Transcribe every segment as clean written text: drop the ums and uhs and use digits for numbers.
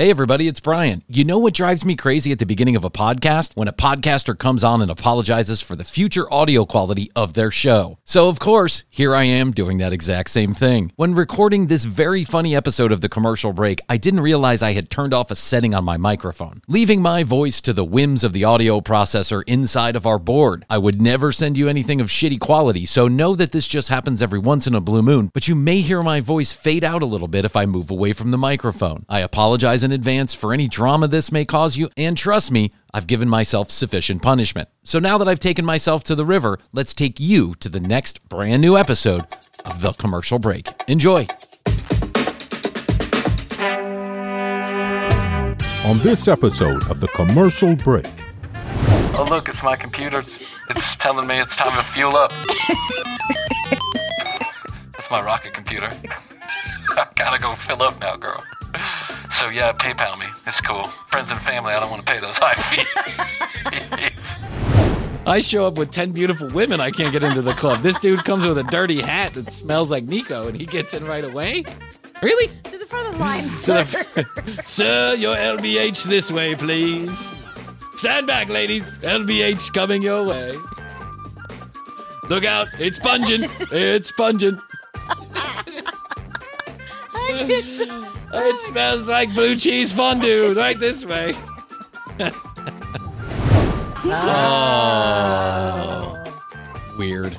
Hey everybody, it's Brian. You know what drives me crazy at the beginning of a podcast? When a podcaster comes on and apologizes for the future audio quality of their show. So of course, here I am doing that exact same thing. When recording this very funny episode of The Commercial Break, I didn't realize I had turned off a setting on my microphone, leaving my voice to the whims of the audio processor inside of our board. I would never send you anything of shitty quality, so know that this just happens every once in a blue moon, but you may hear my voice fade out a little bit if I move away from the microphone. I apologize in advance for any drama this may cause you, and trust me, I've given myself sufficient punishment. So now that I've taken myself to the river, let's take you to the next brand new episode of The Commercial Break. Enjoy. On this episode of The Commercial Break. Oh look, it's my computer. It's telling me it's time to fuel up. That's my rocket computer. I gotta go fill up now, girl. So yeah, PayPal me. It's cool. Friends and family, I don't want to pay those high fees. I show up with 10 beautiful women. I can't get into the club. This dude comes with a dirty hat that smells like Nico, and he gets in right away? Really? To the front of the line, sir. Sir, your LBH this way, please. Stand back, ladies. LBH coming your way. Look out. It's pungent. It's pungent. It smells like blue cheese fondue. Right this way. Oh. Weird.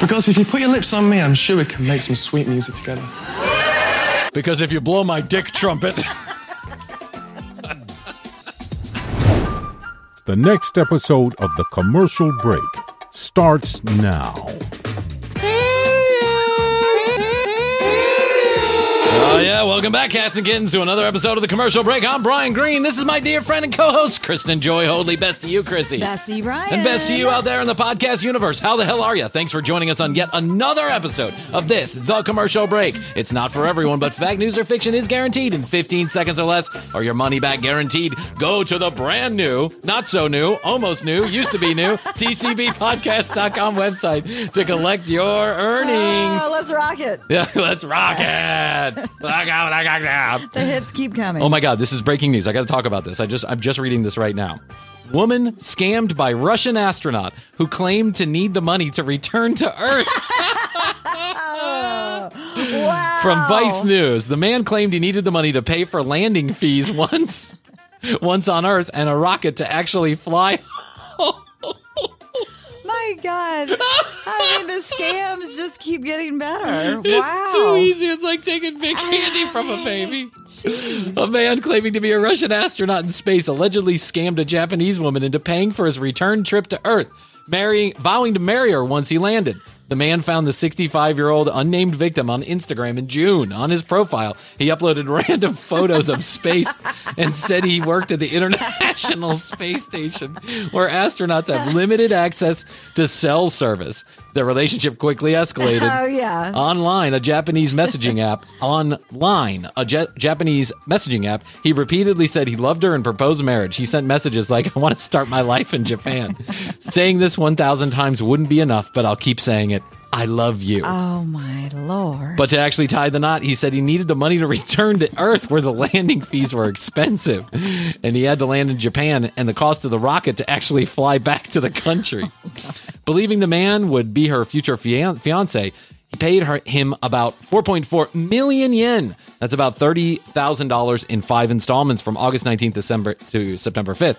Because if you put your lips on me, I'm sure we can make some sweet music together. Because if you blow my dick trumpet. The next episode of The Commercial Break starts now. Oh yeah, welcome back, cats and kittens, to another episode of The Commercial Break. I'm Brian Green. This is my dear friend and co-host, Kristen Joy Holdley. Best to you, Chrissy. Best to you, Brian. And best to you out there in the podcast universe. How the hell are you? Thanks for joining us on yet another episode of this, The Commercial Break. It's not for everyone, but fact, news, or fiction is guaranteed in 15 seconds or less, or your money back guaranteed. Go to the brand new, not so new, almost new, used to be new, tcbpodcast.com website to collect your earnings. Oh, let's rock it. Yeah, let's rock it. The hits keep coming. Oh my God, this is breaking news. I got to talk about this. I'm just reading this right now. Woman scammed by Russian astronaut who claimed to need the money to return to Earth. Wow. From Vice News, the man claimed he needed the money to pay for landing fees once on Earth and a rocket to actually fly. My God. I mean, the scams just keep getting better. Wow. It's too easy. It's like taking big candy from a baby. Geez. A man claiming to be a Russian astronaut in space allegedly scammed a Japanese woman into paying for his return trip to Earth, vowing to marry her once he landed. The man found the 65-year-old unnamed victim on Instagram in June. On his profile, he uploaded random photos of space and said he worked at the International Space Station, where astronauts have limited access to cell service. Their relationship quickly escalated. Oh, yeah. Online, a Japanese messaging app. He repeatedly said he loved her and proposed marriage. He sent messages like, I want to start my life in Japan. Saying this 1,000 times wouldn't be enough, but I'll keep saying it. I love you. Oh, my Lord. But to actually tie the knot, he said he needed the money to return to Earth where the landing fees were expensive. And he had to land in Japan and the cost of the rocket to actually fly back to the country. Oh, believing the man would be her future fiancé, he paid him about 4.4 million yen. That's about $30,000 in 5 installments from August 19th to September 5th.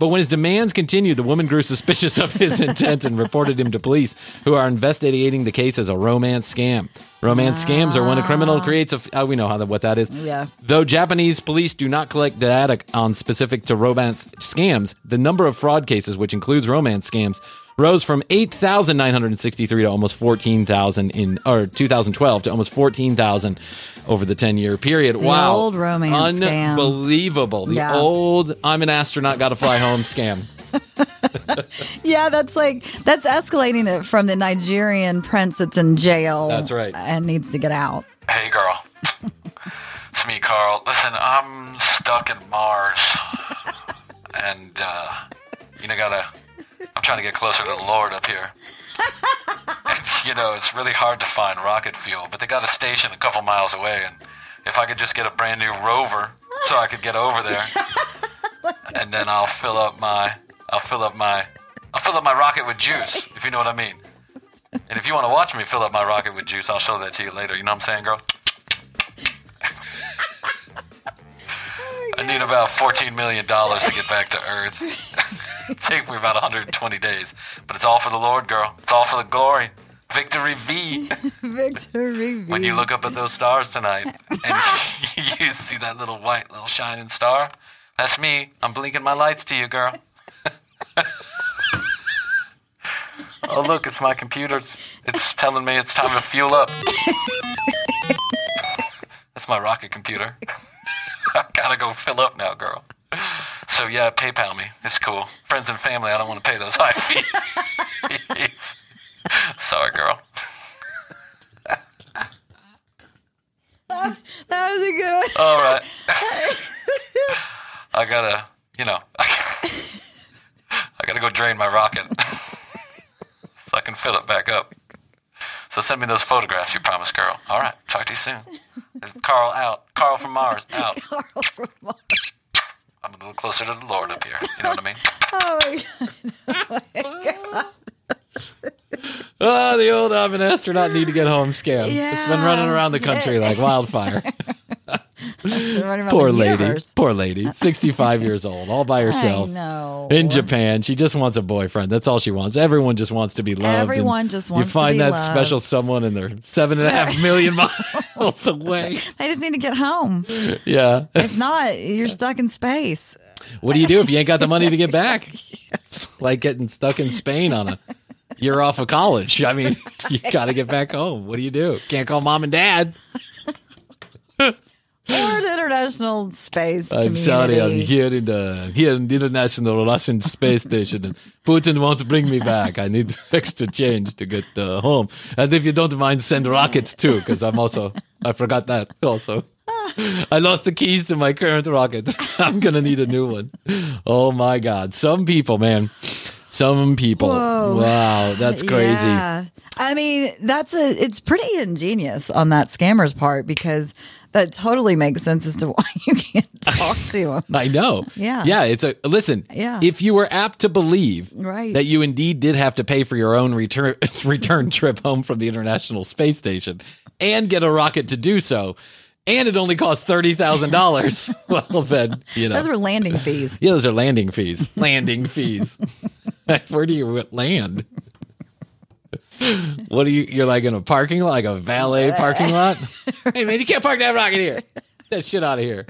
But when his demands continued, the woman grew suspicious of his intent and reported him to police, who are investigating the case as a romance scam. Romance scams are when a criminal creates we know what that is. Yeah. Though Japanese police do not collect data on specific to romance scams, the number of fraud cases, which includes romance scams, rose from 8,963 to almost 14,000 in 2012 to almost 14,000 over the 10-year period. Wow. The old romance scam. Unbelievable. The old I'm an astronaut, gotta fly home scam. Yeah, that's escalating it from the Nigerian prince that's in jail. That's right. And needs to get out. Hey, girl. It's me, Carl. Listen, I'm stuck in Mars. And, I'm trying to get closer to the Lord up here. you know, it's really hard to find rocket fuel, but they got a station a couple miles away, and if I could just get a brand new rover so I could get over there, and then I'll fill up my rocket with juice, if you know what I mean. And if you want to watch me fill up my rocket with juice, I'll show that to you later. You know what I'm saying, girl? I need about $14 million to get back to Earth. Take me about 120 days. But it's all for the Lord, girl. It's all for the glory. Victory V. Victory V. When you look up at those stars tonight and you see that little white, little shining star, that's me. I'm blinking my lights to you, girl. Oh, look, it's my computer. It's telling me it's time to fuel up. That's my rocket computer. I gotta go fill up now, girl. So yeah, PayPal me. It's cool. Friends and family, I don't want to pay those high fees. Sorry, girl. That was a good one. All right. I gotta go drain my rocket so I can fill it back up. So send me those photographs you promised, girl. All right. Talk to you soon. Carl out. Carl from Mars out. Carl from Mars. I'm a little closer to the Lord up here. You know what I mean? Oh my God. Oh, the old "I'm an astronaut, need to get home" scam. Yeah. It's been running around the country like wildfire. Poor lady. 65 years old, all by herself. I know. In Japan, she just wants a boyfriend. That's all she wants. Everyone just wants to be loved. Everyone just wants to be loved. You find that special someone, and they're 7.5 million miles away. They just need to get home. Yeah. If not, you're stuck in space. What do you do if you ain't got the money to get back? It's like getting stuck in Spain on a year off of college. I mean, you got to get back home. What do you do? Can't call mom and dad. Or the International Space Station. I'm sorry, I'm here in the International Russian Space Station, and Putin won't bring me back. I need extra change to get home. And if you don't mind, send rockets too, because I forgot that also. I lost the keys to my current rocket. I'm going to need a new one. Oh my God. Some people, man. Some people. Whoa. Wow, that's crazy. Yeah. I mean, it's pretty ingenious on that scammer's part, because that totally makes sense as to why you can't talk to him. I know. Yeah. Yeah. If you were apt to believe that you indeed did have to pay for your own return trip home from the International Space Station and get a rocket to do so, and it only costs $30,000, well, then, you know. Those are landing fees. Yeah, those are landing fees. Landing fees. Where do you land? What are you? You're like in a parking lot, like a valet parking lot. Hey man, you can't park that rocket here. Get that shit out of here.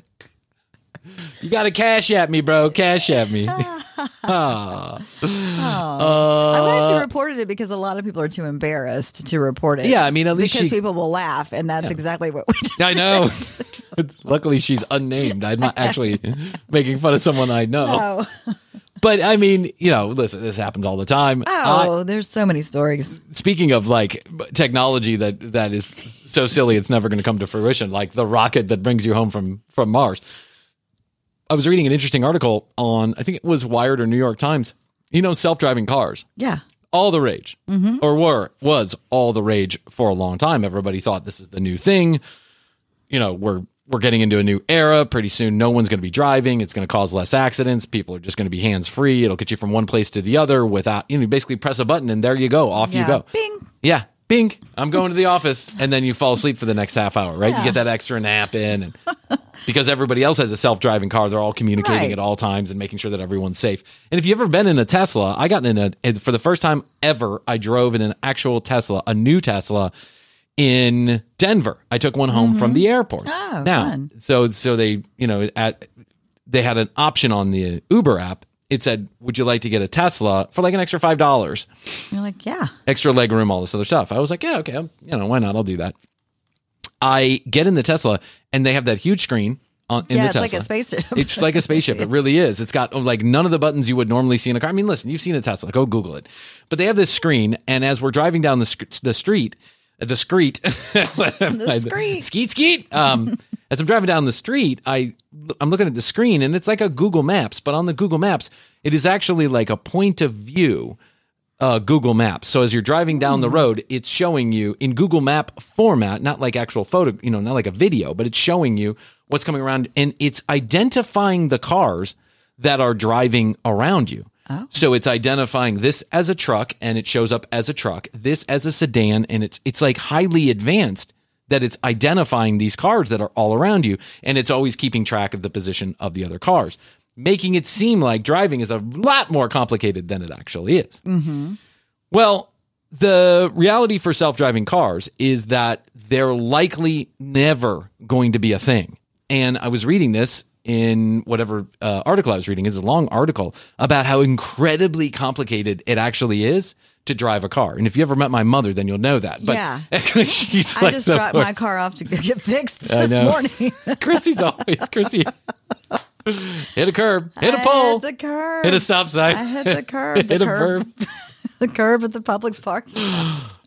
You gotta cash at me, bro. Cash at me. I'm glad you reported it, because a lot of people are too embarrassed to report it. Yeah, I mean, at least people will laugh, and that's exactly what we just. I know. Luckily, she's unnamed. I'm not actually making fun of someone I know. No. But I mean, you know, listen, this happens all the time. Oh, there's so many stories. Speaking of like technology that is so silly it's never going to come to fruition, like the rocket that brings you home from Mars. I was reading an interesting article on, I think it was Wired or New York Times, you know, self-driving cars. Yeah. All the rage. Mm-hmm. Or was all the rage for a long time. Everybody thought this is the new thing. You know, we're getting into a new era. Pretty soon, no one's going to be driving. It's going to cause less accidents. People are just going to be hands-free. It'll get you from one place to the other without, you know, basically press a button and there you go. Off you go. Bing. Yeah. Bing. I'm going to the office. And then you fall asleep for the next half hour, right? Yeah. You get that extra nap in. And because everybody else has a self-driving car, they're all communicating at all times and making sure that everyone's safe. And if you've ever been in a Tesla, I got for the first time ever, I drove in an actual Tesla, a new Tesla, in Denver. I took one home from the airport. Oh, now, fun. So they, you know, they had an option on the Uber app. It said, "Would you like to get a Tesla for like an extra $5?" You're like, "Yeah." Extra leg room, all this other stuff. I was like, "Yeah, okay, why not? I'll do that." I get in the Tesla, and they have that huge screen in the Tesla. Yeah, it's like a spaceship. It's like a spaceship. It really is. It's got like none of the buttons you would normally see in a car. I mean, listen, you've seen a Tesla. Go Google it. But they have this screen, and as we're driving down the street. As I'm driving down the street, I'm looking at the screen, and it's like a Google Maps, but on the Google Maps, it is actually like a point of view Google Maps. So as you're driving down the road, it's showing you in Google Map format, not like actual photo, you know, not like a video, but it's showing you what's coming around, and it's identifying the cars that are driving around you. Oh. So it's identifying this as a truck, and it shows up as a truck, this as a sedan, and it's like highly advanced that it's identifying these cars that are all around you, and it's always keeping track of the position of the other cars, making it seem like driving is a lot more complicated than it actually is. Mm-hmm. Well, the reality for self-driving cars is that they're likely never going to be a thing. And I was reading this in whatever article I was reading. It's a long article about how incredibly complicated it actually is to drive a car. And if you ever met my mother, then you'll know that. But yeah. She's I like just dropped my car off to get fixed this morning. Chrissy hit a curb, hit a pole, hit the curb, hit a stop sign, I hit the curb, hit the curb. The curb at the Publix parking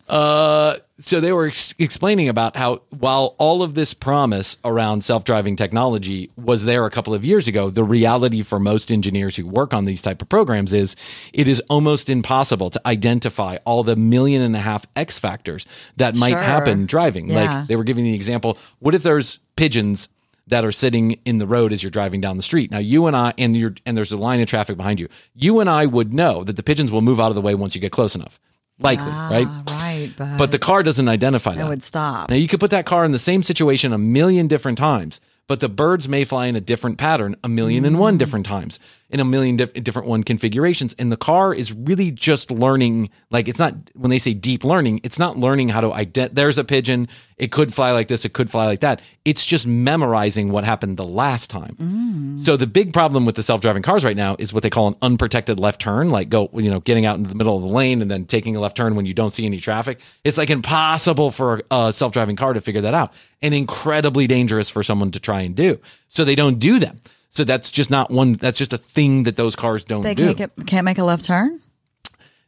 lot. So they were explaining about how while all of this promise around self-driving technology was there a couple of years ago, the reality for most engineers who work on these type of programs is it is almost impossible to identify all the 1.5 million X factors that might happen driving. Yeah. Like they were giving the example, what if there's pigeons that are sitting in the road as you're driving down the street? Now, you and I, and there's a line of traffic behind you, you and I would know that the pigeons will move out of the way once you get close enough. Likely, right? But the car doesn't identify that. It would stop. Now, you could put that car in the same situation 1 million different times, but the birds may fly in a different pattern 1,000,001 different times in 1,000,000 different one configurations. And the car is really just learning, like it's not, when they say deep learning, it's not learning how to identify, there's a pigeon, it could fly like this, it could fly like that. It's just memorizing what happened the last time. So the big problem with the self-driving cars right now is what they call an unprotected left turn, like getting out into the middle of the lane and then taking a left turn when you don't see any traffic. It's like impossible for a self-driving car to figure that out, and incredibly dangerous for someone to try and do. So they don't do them. So that's just not one. That's just a thing that those cars don't do. They can't make a left turn?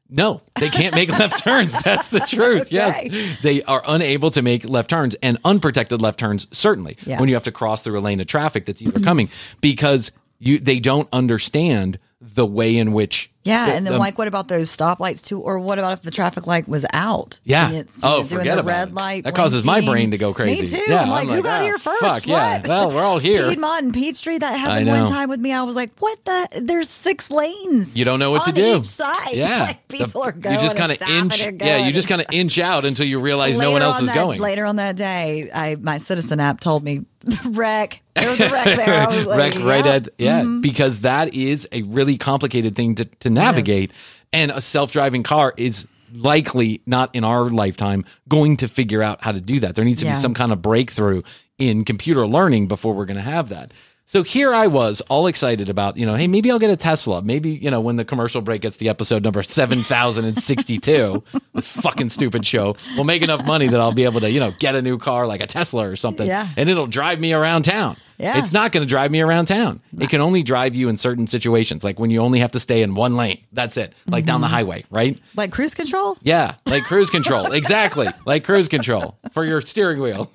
No, they can't make left turns. That's the truth. Okay. Yes. They are unable to make left turns, and unprotected left turns, certainly, when you have to cross through a lane of traffic that's either coming, because they don't understand the way in which. Yeah. And then what about those stoplights too? Or what about if the traffic light was out? Yeah. And it's, forget about red light. That causes my brain to go crazy. Me too. Yeah, I'm like, who got here first? Fuck, what? Yeah. Well, we're all here. Piedmont and Peachtree, that happened one time with me. I was like, what the? There's 6 lanes. You don't know what to do. On each side. Yeah. Like, people are going. You just kind of inch. Yeah. You just kind of inch out until you realize no one else is going. Later on that day, my Citizen app told me, wreck. There was a wreck there. I was like, wreck right at, because that is a really complicated thing to navigate, and a self-driving car is likely not in our lifetime going to figure out how to do that. There needs to be some kind of breakthrough in computer learning before we're going to have that. So here I was all excited about, hey, maybe I'll get a Tesla. Maybe, when the commercial break gets the episode number 7,062, this fucking stupid show, we'll make enough money that I'll be able to, get a new car like a Tesla or something, and it'll drive me around town. Yeah. It's not going to drive me around town. It can only drive you in certain situations, like when you only have to stay in one lane. That's it. Like down the highway, right? Like cruise control? Yeah, like cruise control. Exactly. Like cruise control for your steering wheel.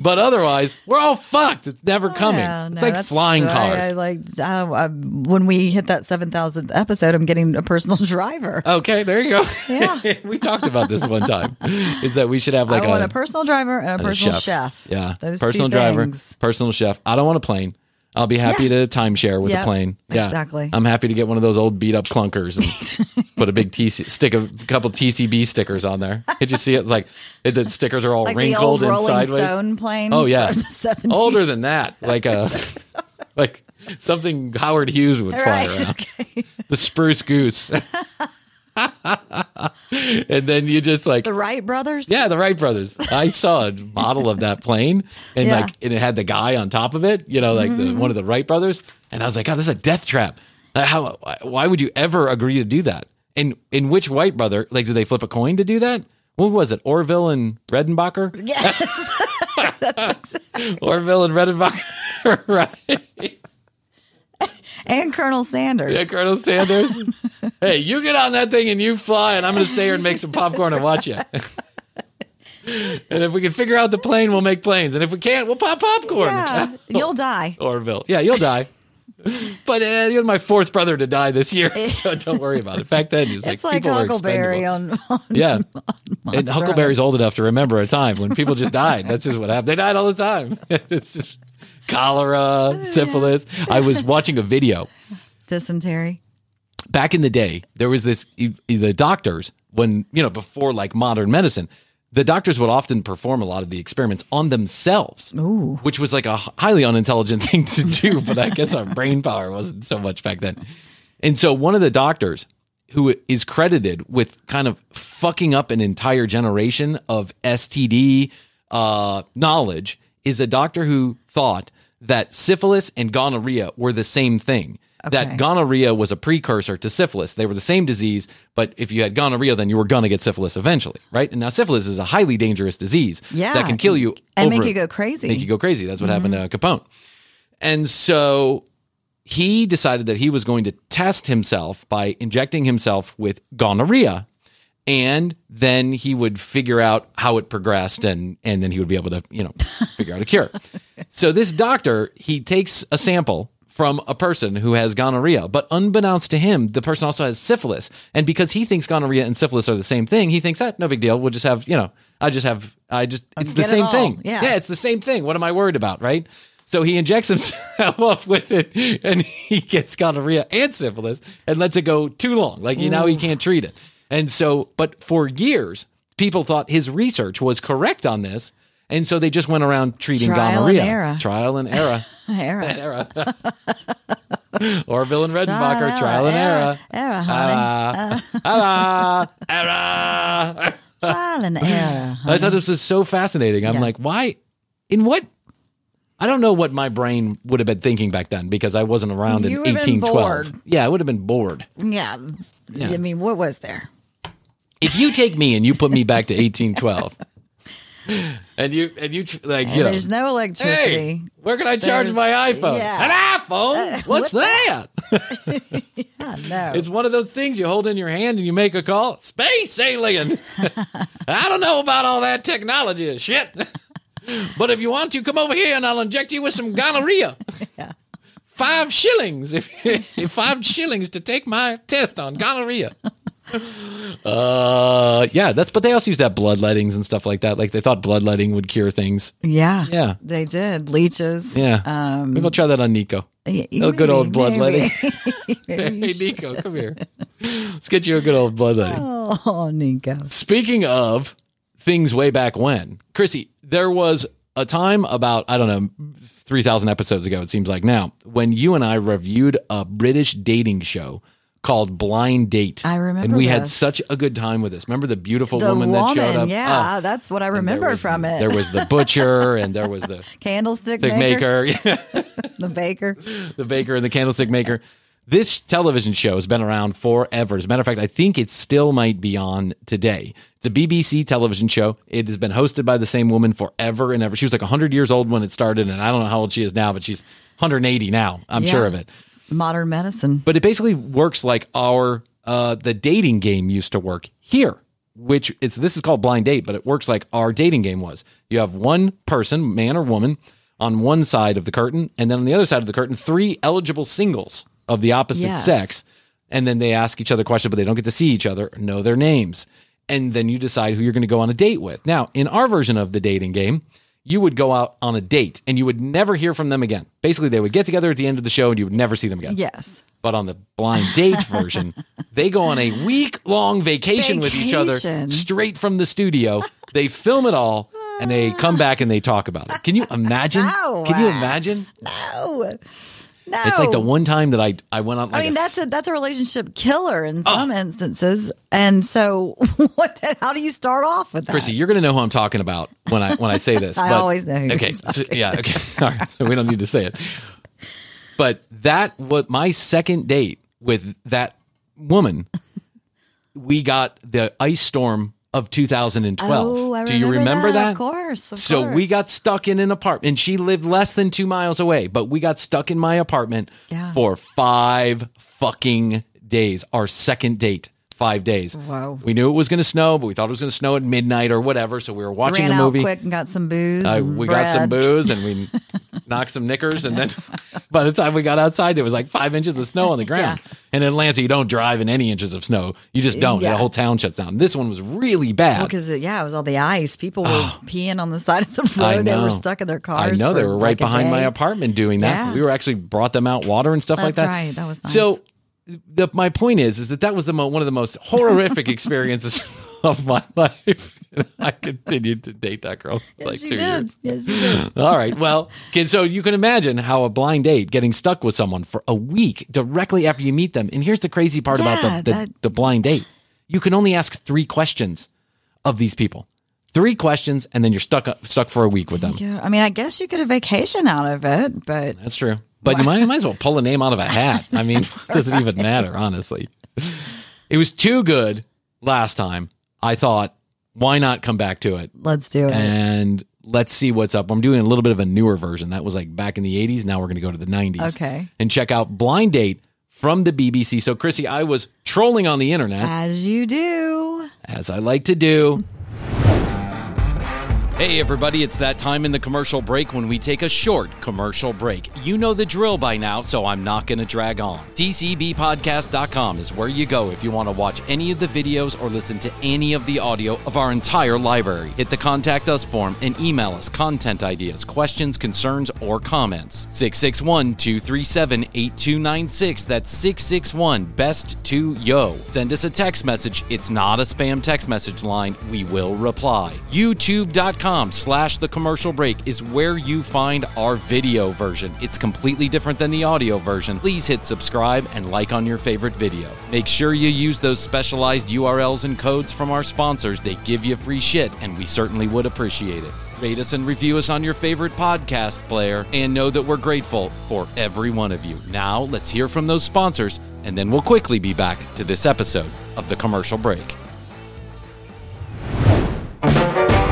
But otherwise, we're all fucked. It's never coming. It's like flying cars. When we hit that 7,000th episode, I'm getting a personal driver. Okay, there you go. Yeah. We talked about this one time. Is that we should have I want a personal driver and a personal chef. Yeah. Those personal driver, personal chef. I don't want a plane. I'll be happy to timeshare with a plane. Yeah, exactly. I'm happy to get one of those old beat up clunkers and put a big couple TCB stickers on there. Did you see it? It's like the stickers are all like wrinkled and sideways. Rolling Stone plane. Oh yeah, from the 70s. Older than that, like something Howard Hughes would fly around. Okay. The Spruce Goose. And then you just like the Wright brothers. Yeah, the Wright brothers. I saw a model of that plane, and and it had the guy on top of it, one of the Wright brothers. And I was like, God, this is a death trap. Why would you ever agree to do that? And in which Wright brother, do they flip a coin to do that? What was it? Orville and Redenbacher? Yes. That's exactly. Orville and Redenbacher, right? And Colonel Sanders. Yeah, Colonel Sanders. Hey, you get on that thing and you fly, and I'm going to stay here and make some popcorn and watch you. And if we can figure out the plane, we'll make planes. And if we can't, we'll pop popcorn. Yeah, you'll die. Orville. Yeah, you'll die. But you're my fourth brother to die this year, so don't worry about it. Back then, it was it's like people Huckleberry were on yeah, on and Huckleberry's old enough to remember a time when people just died. That's just what happened. They died all the time. It's just cholera, syphilis. I was watching a video. Dysentery. Back in the day, there was this, the doctors, when, you know, before like modern medicine, the doctors would often perform a lot of the experiments on themselves, ooh, which was like a highly unintelligent thing to do. But I guess our brain power wasn't so much back then. And so one of the doctors who is credited with kind of fucking up an entire generation of STD knowledge is a doctor who thought that syphilis and gonorrhea were the same thing. Okay. That gonorrhea was a precursor to syphilis. They were the same disease, but if you had gonorrhea, then you were going to get syphilis eventually, right? And now syphilis is a highly dangerous disease that can kill you. And make you go crazy. Make you go crazy. That's what happened to Capone. And so he decided that he was going to test himself by injecting himself with gonorrhea, and then he would figure out how it progressed, and then he would be able to, you know, figure out a cure. So this doctor, he takes a sample from a person who has gonorrhea, but unbeknownst to him, the person also has syphilis. And because he thinks gonorrhea and syphilis are the same thing, he thinks, no big deal. We'll just have, it's the same thing. Yeah, it's the same thing. What am I worried about, right? So he injects himself with it, and he gets gonorrhea and syphilis and lets it go too long. Like, now he can't treat it. And so, but for years, people thought his research was correct on this. And so they just went around treating gonorrhea. Trial and error. Orville and Redenbacher, trial and error. Error, honey. Error. Trial and error. Honey. I thought this was so fascinating. I'm like, why? In what? I don't know what my brain would have been thinking back then because I wasn't around in 1812. Yeah, I would have been bored. Yeah. I mean, what was there? If you take me and you put me back to 1812. And you know. There's no electricity. Hey, where can I charge my iPhone? Yeah. An iPhone? What's that? No. It's one of those things you hold in your hand and you make a call. Space alien. I don't know about all that technology and shit. But if you want to, come over here and I'll inject you with some gonorrhea. Yeah. 5 shillings. If 5 shillings to take my test on gonorrhea. But they also used that bloodlettings and stuff like that. Like they thought bloodletting would cure things. Yeah, they did. Leeches. Yeah, maybe I'll try that on Nico. Good old bloodletting. Hey, Nico, come here. Let's get you a good old bloodletting. Oh, Nico. Speaking of things way back when, Chrissy, there was a time about, 3,000 episodes ago, it seems like now, when you and I reviewed a British dating show called Blind Date. I remember and we this. Had such a good time with this. Remember the beautiful woman that showed up? Yeah, that's what I remember from it. There was the butcher and there was the candlestick maker. The baker. The baker and the candlestick maker. This television show has been around forever. As a matter of fact, I think it still might be on today. It's a BBC television show. It has been hosted by the same woman forever and ever. She was like 100 years old when it started, and I don't know how old she is now, but she's 180 now. I'm sure of it. Modern medicine. But it basically works like our the dating game used to work here, which this is called Blind Date, but it works like our dating game was. You have one person, man or woman, on one side of the curtain, and then on the other side of the curtain, 3 eligible singles of the opposite sex. And then they ask each other questions, but they don't get to see each other, know their names. And then you decide who you're going to go on a date with. Now, in our version of the dating game, you would go out on a date and you would never hear from them again. Basically, they would get together at the end of the show and you would never see them again. Yes. But on the Blind Date version, they go on a week-long vacation with each other straight from the studio. They film it all and they come back and they talk about it. Can you imagine? No. Can you imagine? No. It's like the one time that I went on. That's a relationship killer in some instances. And so, how do you start off with that? Chrissy, you're going to know who I'm talking about when I say this. I always know who you're talking about. Yeah. Okay. All right. So we don't need to say it. But my second date with that woman, we got the ice storm of 2012. Do you remember that? Of course. So we got stuck in an apartment, and she lived less than 2 miles away, but we got stuck in my apartment for 5 fucking days. Our second date, 5 days. Wow. We knew it was going to snow, but we thought it was going to snow at midnight or whatever. So we were watching a movie. Ran out quick and got some booze. We got some booze and we knocked some knickers, and then by the time we got outside, there was like 5 inches of snow on the ground. Yeah. In Atlanta, you don't drive in any inches of snow. You just don't. Yeah. The whole town shuts down. This one was really bad. Because, well, yeah, it was all the ice. People were peeing on the side of the road. They were stuck in their cars. I know. They were right behind my apartment doing that. Yeah. We were actually brought them out water and stuff like that. That's right. That was nice. So my point is that was one of the most horrific experiences of my life. I continued to date that girl for like 2 years. Yes, she did. All right. Well, so you can imagine how a blind date, getting stuck with someone for a week directly after you meet them. And here's the crazy part about the blind date. You can only ask 3 questions of these people. 3 questions, and then you're stuck for a week with them. Yeah, I mean, I guess you get a vacation out of it, but... That's true. But you might as well pull a name out of a hat. I mean, it doesn't even matter, honestly. It was too good last time. I thought, why not come back to it? Let's do it. And let's see what's up. I'm doing a little bit of a newer version. That was like back in the 80s. Now we're going to go to the 90s. Okay. And check out Blind Date from the BBC. So, Chrissy, I was trolling on the internet. As you do. As I like to do. Hey, everybody, it's that time in the commercial break when we take a short commercial break. You know the drill by now, so I'm not going to drag on. tcbpodcast.com is where you go if you want to watch any of the videos or listen to any of the audio of our entire library. Hit the Contact Us form and email us content ideas, questions, concerns, or comments. 661-237-8296. That's 661-BEST-2-YO. Send us a text message. It's not a spam text message line. We will reply. youtube.com/the commercial break is where you find our video version. It's completely different than the audio version. Please hit subscribe and like on your favorite video. Make sure you use those specialized URLs and codes from our sponsors. They give you free shit, and we certainly would appreciate it. Rate us and review us on your favorite podcast player, and know that we're grateful for every one of you. Now, let's hear from those sponsors, and then we'll quickly be back to this episode of The Commercial Break.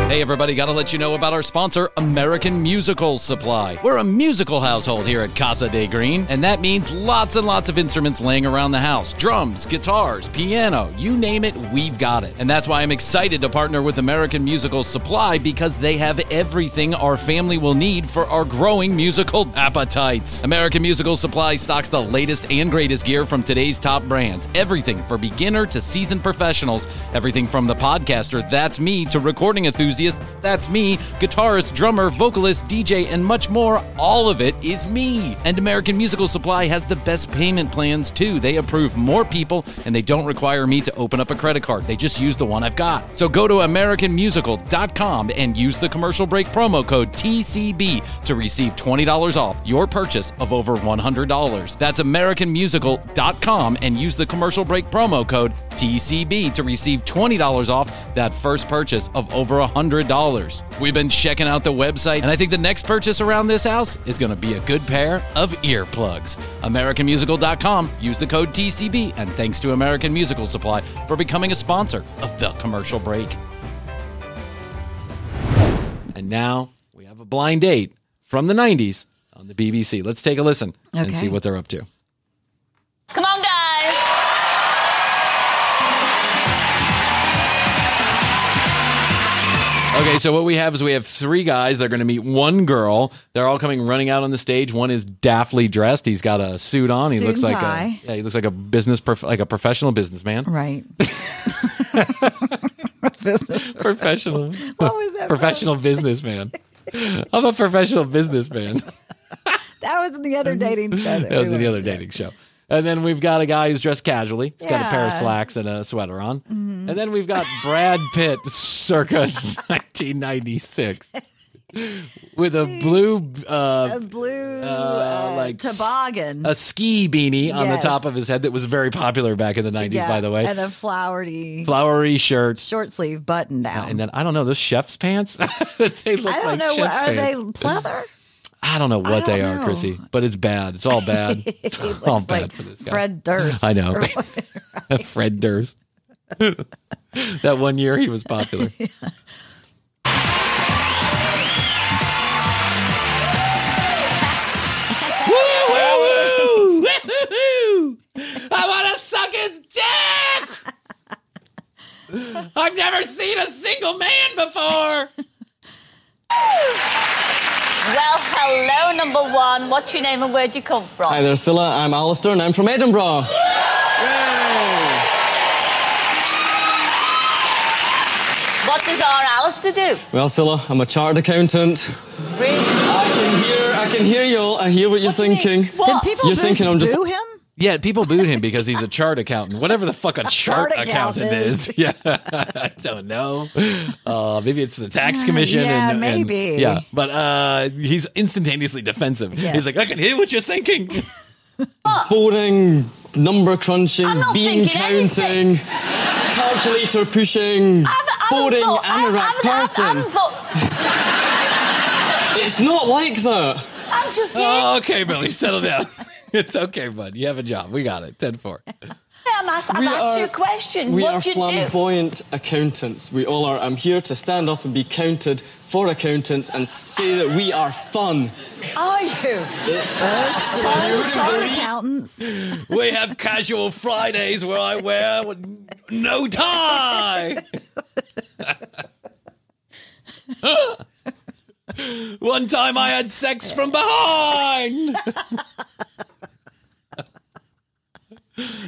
Hey, everybody, gotta let you know about our sponsor, American Musical Supply. We're a musical household here at Casa de Green, and that means lots and lots of instruments laying around the house. Drums, guitars, piano, you name it, we've got it. And that's why I'm excited to partner with American Musical Supply, because they have everything our family will need for our growing musical appetites. American Musical Supply stocks the latest and greatest gear from today's top brands. Everything for beginner to seasoned professionals. Everything from the podcaster, that's me, to recording enthusiasts, that's me, guitarist, drummer, vocalist, DJ, and much more. All of it is me. And American Musical Supply has the best payment plans, too. They approve more people, and they don't require me to open up a credit card. They just use the one I've got. So go to AmericanMusical.com and use the commercial break promo code TCB to receive $20 off your purchase of over $100. That's AmericanMusical.com and use the commercial break promo code TCB to receive $20 off that first purchase of over $100. We've been checking out the website, and I think the next purchase around this house is going to be a good pair of earplugs. AmericanMusical.com, use the code TCB, and thanks to American Musical Supply for becoming a sponsor of The Commercial Break. And now we have a blind date from the 90s on the BBC. Let's take a listen and see what they're up to. Come on, guys. Okay, so what we have is 3 guys. They're going to meet 1 girl. They're all coming running out on the stage. One is daftly dressed. He's got a suit on. He looks like he looks like a professional businessman. Right. Professional. What was that? Professional businessman. I'm a professional businessman. That was the other dating show. And then we've got a guy who's dressed casually. He's got a pair of slacks and a sweater on. Mm-hmm. And then we've got Brad Pitt circa 1996 with a blue toboggan. A ski beanie on the top of his head that was very popular back in the 90s, by the way. And a flowery shirt. Short sleeve button down. And then, I don't know, those chef's pants? They look like chef's pants. Are they pleather? I don't know what they are, Chrissy, but it's bad. It's all bad. It's all bad for this guy. Fred Durst. I know. Right. Fred Durst. That one year he was popular. Yeah. Woo, woo, woo. Woo-hoo-hoo. I want to suck his dick. I've never seen a single man before. Well, hello, number one. What's your name and where do you come from? Hi there, Cilla. I'm Alistair and I'm from Edinburgh. Yay! What does our Alistair do? Well, Cilla, I'm a chartered accountant. Really? I can hear you all. I hear what you're thinking. What? Did people boo him? Yeah, people booed him because he's a chart accountant. Whatever the fuck a chart accountant is. Yeah, I don't know. Maybe it's the tax commission. Yeah, and, maybe. And, yeah, but he's instantaneously defensive. Yes. He's like, I can hear what you're thinking. Boring, number crunching, bean counting, calculator pushing, boring anorak person. It's not like that. I'm just here. Oh, okay, Billy, settle down. It's okay, bud. You have a job. We got it. 10-4. I've asked you a question. We are flamboyant accountants. We all are. I'm here to stand up and be counted for accountants and say that we are fun. Are you? It's absolutely accountants. We have casual Fridays where I wear no tie. One time I had sex from behind.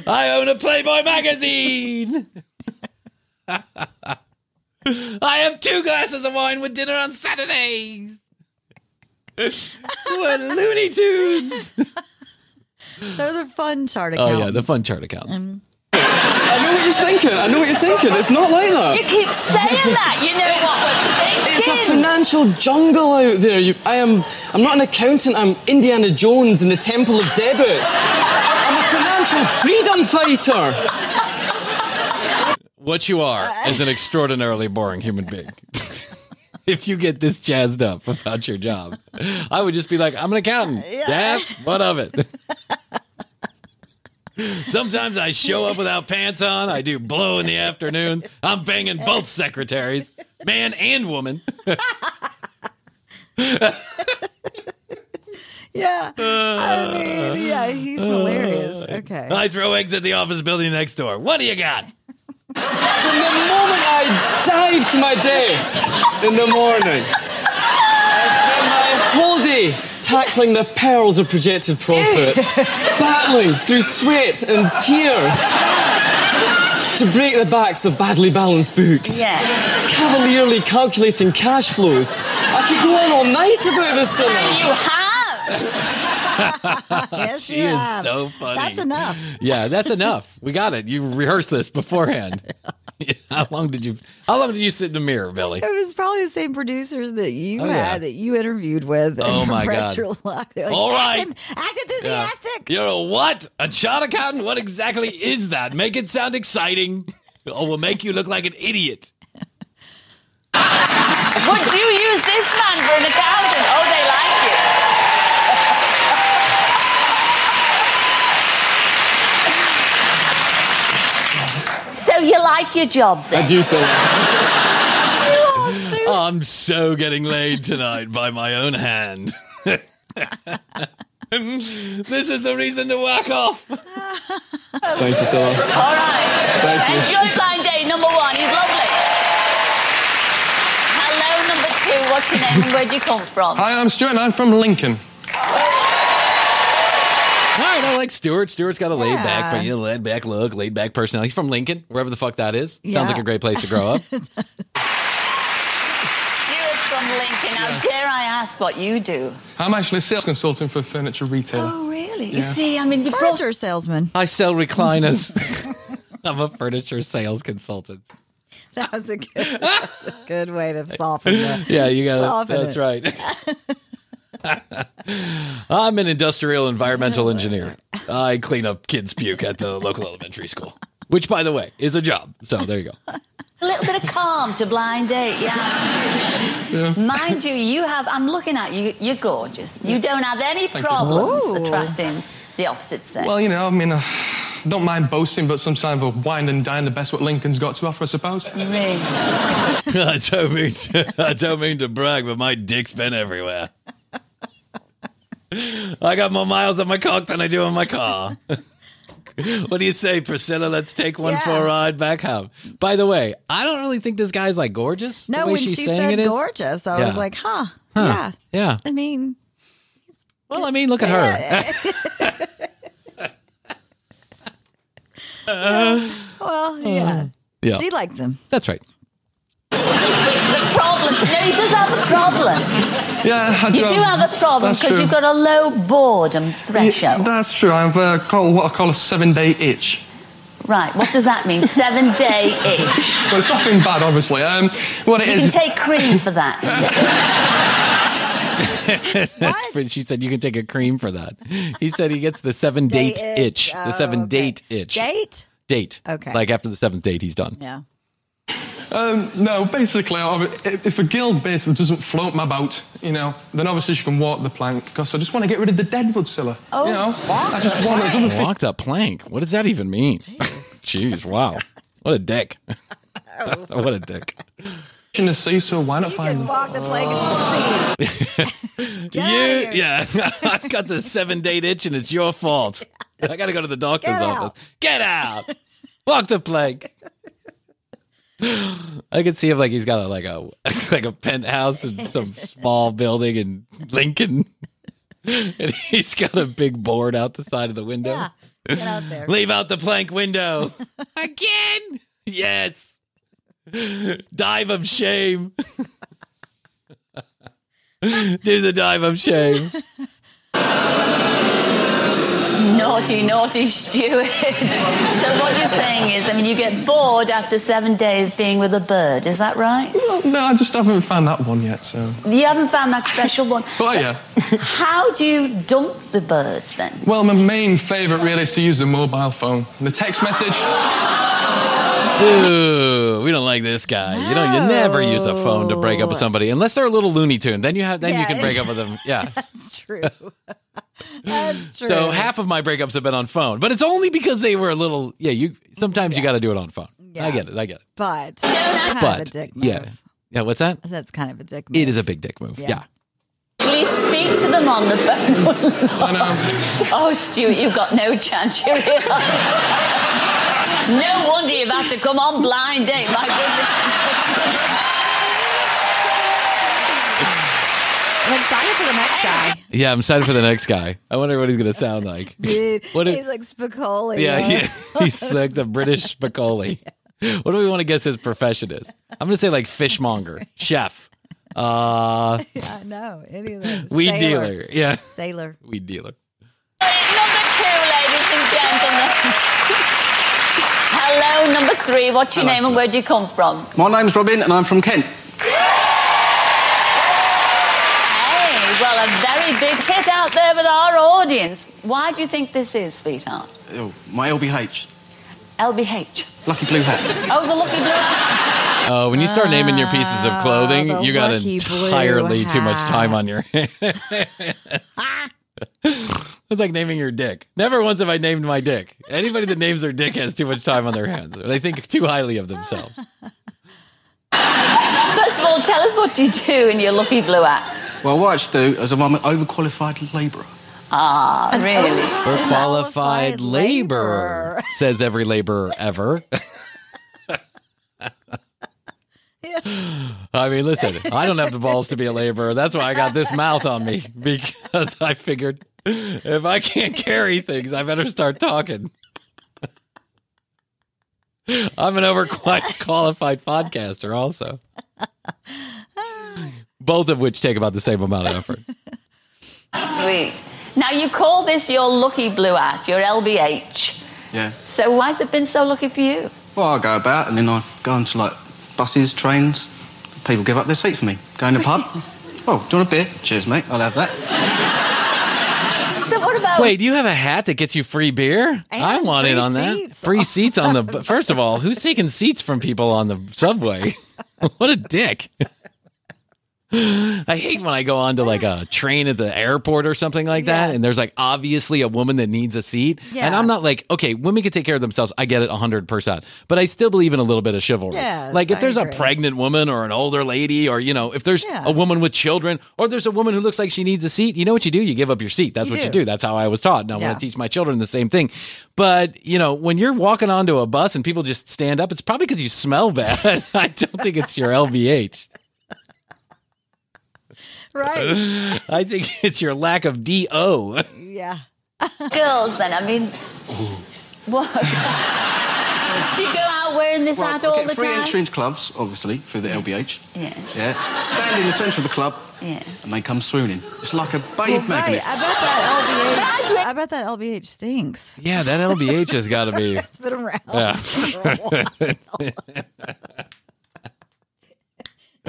I own a Playboy magazine. I have 2 glasses of wine with dinner on Saturdays. We're Looney Tunes. They're the fun chart account. Oh, yeah, the fun chart account. I know what you're thinking. I know what you're thinking. It's not like that. You keep saying that. You know what you're thinking. It's a financial jungle out there. I'm not an accountant. I'm Indiana Jones in the Temple of Debit. Freedom fighter. What you are is an extraordinarily boring human being. If you get this jazzed up about your job, I would just be like, I'm an accountant. Yeah, what of it? Sometimes I show up without pants on. I do blow in the afternoons. I'm banging both secretaries, man and woman. Yeah, I mean, yeah, he's hilarious. Okay. I throw eggs at the office building next door. What do you got? From the moment I dive to my desk in the morning, I spend my whole day tackling the perils of projected profit, battling through sweat and tears to break the backs of badly balanced books. Yes. Cavalierly calculating cash flows. I could go on all night about this summer. You have. Yes, she is so funny. That's enough. Yeah, that's enough. We got it. You rehearsed this beforehand. How long did you sit in the mirror, Billy? It was probably the same producers that you had that you interviewed with. Oh my God! Your luck. Like, all right, act enthusiastic. Yeah. You're a what? A chart accountant? What exactly is that? Make it sound exciting, or we'll make you look like an idiot. Would you use this man for an accountant? Oh, they like it. So you like your job, then? I do so. I'm so getting laid tonight by my own hand. This is a reason to whack off. Thank you so much. All right. Thank you. Enjoy Blind Date number 1. He's lovely. Hello, number 2. What's your name and where do you come from? Hi, I'm Stuart and I'm from Lincoln. I like Stuart. Stuart's got a laid-back, but laid-back look, laid-back personality. He's from Lincoln, wherever the fuck that is. Yeah. Sounds like a great place to grow up. Stuart's from Lincoln. Now, dare I ask what you do? I'm actually a sales consultant for a furniture retailer. Oh, really? Yeah. You see, I mean, you're a furniture salesman. I sell recliners. I'm a furniture sales consultant. That was a good way to soften it. Yeah, you got it. That's right. I'm an industrial environmental engineer. I clean up kids' puke at the local elementary school, which, by the way, is a job. So there you go. A little bit of calm to Blind Date, yeah. Mind you, you have, I'm looking at you, you're gorgeous. You don't have any problems attracting the opposite sex. Well, you know, I mean, I don't mind boasting, but sometimes we'll wine and dine the best what Lincoln's got to offer, I suppose. Really? I don't mean to brag, but my dick's been everywhere. I got more miles on my cock than I do on my car. What do you say, Priscilla? Let's take one for a ride back home. By the way, I don't really think this guy's like gorgeous. No, when she said gorgeous, I was like, huh. Yeah. I mean, he's Well, I mean, look at her. Yeah. She likes him. That's right. The problem. No, he does have a problem. Yeah, I do. You do have a problem because you've got a low boredom threshold. Yeah, that's true. I have what I call a 7-day itch. Right, what does that mean? 7-day itch. Well, it's nothing bad, obviously. What it is? You can take cream for that. That's when she said you can take a cream for that. He said he gets the 7-date itch. Oh, the 7-date itch. Date? Date. Okay. Like after the 7th date, he's done. Yeah. No, basically, if a girl basically doesn't float my boat, you know, then obviously she can walk the plank because I just want to get rid of the deadwood, Cilla. Oh, you know, I just want to walk the plank. What does that even mean? Jeez, wow, what a dick! What a dick! In the sea, so why not find them? Walk the plank into the sea. I've got the 7-date itch, and it's your fault. I got to go to the doctor's office. Get out! Walk the plank. I could see him like he's got a penthouse in some small building in Lincoln, and he's got a big board out the side of the window. Yeah, get out there. Leave out the plank window again. Yes, dive of shame. Do the dive of shame. Naughty, naughty steward. So what you're saying is, I mean, you get bored after 7 days being with a bird. Is that right? Well, no, I just haven't found that one yet, so... You haven't found that special one? Well, yeah. How do you dump the birds, then? Well, my main favourite, really, is to use the mobile phone. The text message... Ooh, we don't like this guy. No. You never use a phone to break up with somebody, unless they're a little Looney Tune. Then you can break up with them. Yeah. That's true. That's true. So half of my breakups have been on phone, but it's only because they were a little. Yeah, you got to do it on phone. Yeah. I get it. But it's kind of a dick move. Yeah. What's that? That's kind of a dick move. It is a big dick move. Yeah. Please speak to them on the phone. Oh, Stuart, you've got no chance. You're here. No wonder you've had to come on Blind Date. My goodness. I'm excited for the next guy. Yeah, I'm excited for the next guy. I wonder what he's going to sound like. Dude, he's like Spicoli. Yeah, he's like the British Spicoli. What do we want to guess his profession is? I'm going to say like fishmonger, chef. I know, any of those. Weed dealer. Yeah. Sailor. Weed dealer. Number 2, ladies and gentlemen. Hello, number 3. What's your name and where do you come from? My name's Robin and I'm from Kent. Well, a very big hit out there with our audience. Why do you think this is, sweetheart? Oh, my LBH. LBH? Lucky blue hat. Oh, the lucky blue hat. Oh, when you start naming your pieces of clothing, you got entirely too much time on your hands. It's like naming your dick. Never once have I named my dick. Anybody that names their dick has too much time on their hands. They think too highly of themselves. First of all, tell us what you do in your lucky blue hat. Well, what I do is I'm an overqualified labourer. Ah, really? Overqualified labourer, says every labourer ever. Yeah. I mean, listen, I don't have the balls to be a labourer. That's why I got this mouth on me, because I figured if I can't carry things, I better start talking. I'm an overqualified podcaster also. Both of which take about the same amount of effort. Sweet. Now, you call this your lucky blue hat, your LBH. Yeah. So why has it been so lucky for you? Well, I go about and then I go into, buses, trains. People give up their seat for me. Go in the pub. Oh, do you want a beer? Cheers, mate. I'll have that. So what about... Wait, do you have a hat that gets you free beer? I want in on that. Free seats on the... First of all, who's taking seats from people on the subway? What a dick. I hate when I go on to a train at the airport or something like that, and there's obviously a woman that needs a seat, and I'm not okay, women can take care of themselves. I get it 100%, but I still believe in a little bit of chivalry. Yes, if there's a pregnant woman or an older lady, or if there's a woman with children, or there's a woman who looks like she needs a seat, you know what you do? You give up your seat. That's what you do. That's how I was taught, and I want to teach my children the same thing. But when you're walking onto a bus and people just stand up, it's probably because you smell bad. I don't think it's your LBH. Right. I think it's your lack of D.O. Yeah. Girls, then, I mean, what? Do you go out wearing this hat all the time? Free entry into clubs, obviously, through the LBH. Yeah. Yeah. Stand in the centre of the club. Yeah. And they come swooning. It's like a babe magnet. Right. I bet that LBH stinks. Yeah, that LBH has got to be. It's been around for a while.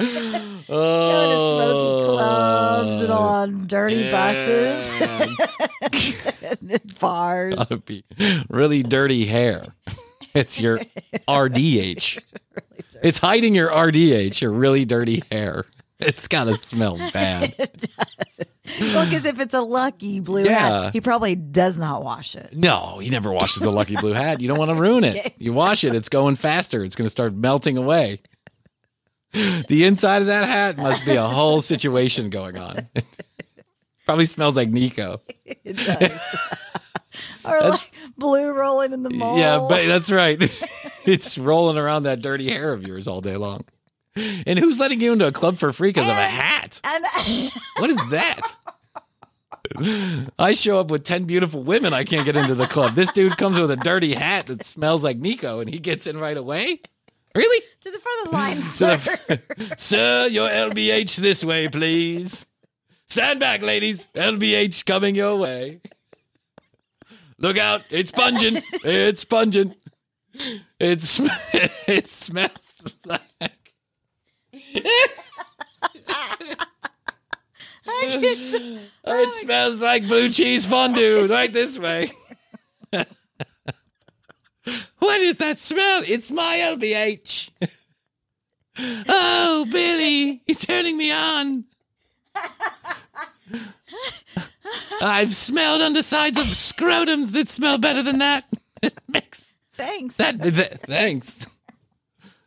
Going to smoky clubs and on dirty buses and bars. Really dirty hair. It's your RDH. It's hiding your RDH, your really dirty hair. It's got to smell bad. It does. Well, because if it's a lucky blue hat, he probably does not wash it. No, he never washes the lucky blue hat. You don't want to ruin it. You wash it, it's going faster. It's going to start melting away. The inside of that hat must be a whole situation going on. Probably smells like Nico. It does. Or like blue rolling in the mall. Yeah, but that's right. It's rolling around that dirty hair of yours all day long. And who's letting you into a club for free because of a hat? What is that? I show up with 10 beautiful women. I can't get into the club. This dude comes with a dirty hat that smells like Nico, and he gets in right away? Really? To the front of the line, sir. Sir, your LBH this way, please. Stand back, ladies. LBH coming your way. Look out. It's pungent. It's pungent. It smells like... It smells like blue cheese fondue right this way. What is that smell? It's my LBH. Oh, Billy, you're turning me on. I've smelled undersides of scrotums that smell better than that. Thanks. Thanks.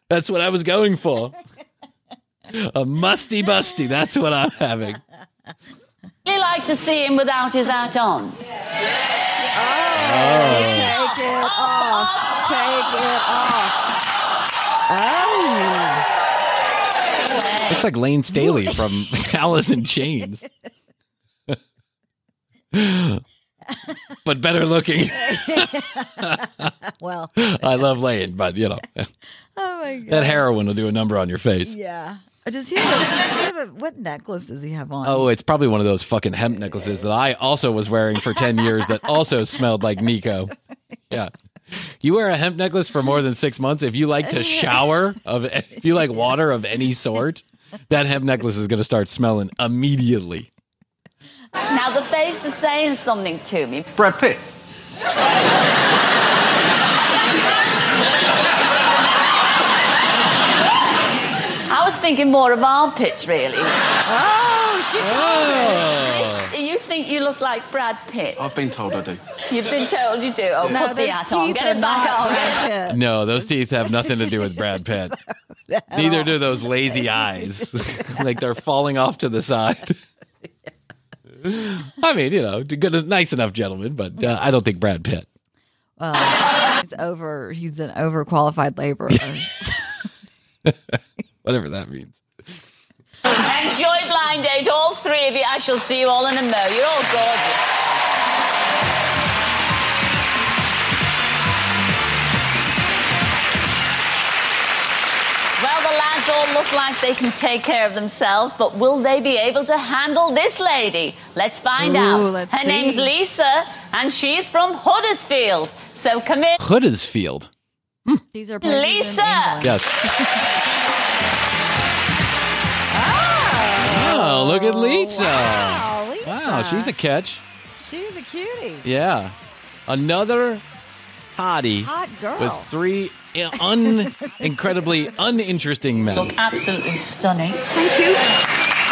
That's what I was going for. A musty busty. That's what I'm having. Really like to see him without his hat on. Oh, take it off. Take it off. Oh. Looks like Lane Staley from Alice in Chains. But better looking. Well. I love Lane, but, you know. Oh, my God. That heroin will do a number on your face. Yeah. Does he have what necklace does he have on? Oh, it's probably one of those fucking hemp necklaces that I also was wearing for 10 years that also smelled like Nico. Yeah. You wear a hemp necklace for more than 6 months. If you like to shower, if you like water of any sort, that hemp necklace is going to start smelling immediately. Now the face is saying something to me. Brad Pitt. I was thinking more of armpits, really. Oh, shit. You think you look like Brad Pitt? I've been told I do. You've been told you do? Oh, no, put the hat on. Get it back on. No, those teeth have nothing to do with Brad Pitt. Neither do those lazy eyes. Like they're falling off to the side. I mean, you know, good, nice enough gentleman, but I don't think Brad Pitt. Well, he's an overqualified laborer. Whatever that means. Enjoy Blind Date, all three of you. I shall see you all in a mo. You're all gorgeous. Well, the lads all look like they can take care of themselves, but will they be able to handle this lady? Let's find out. Her name's Lisa, and she's from Huddersfield. So come in. Huddersfield. These are Lisa. Yes. Oh, look at Lisa. Wow, Lisa. Wow, she's a catch. She's a cutie. Yeah. Another hottie. Hot girl. With three incredibly uninteresting men. Look, absolutely stunning. Thank you.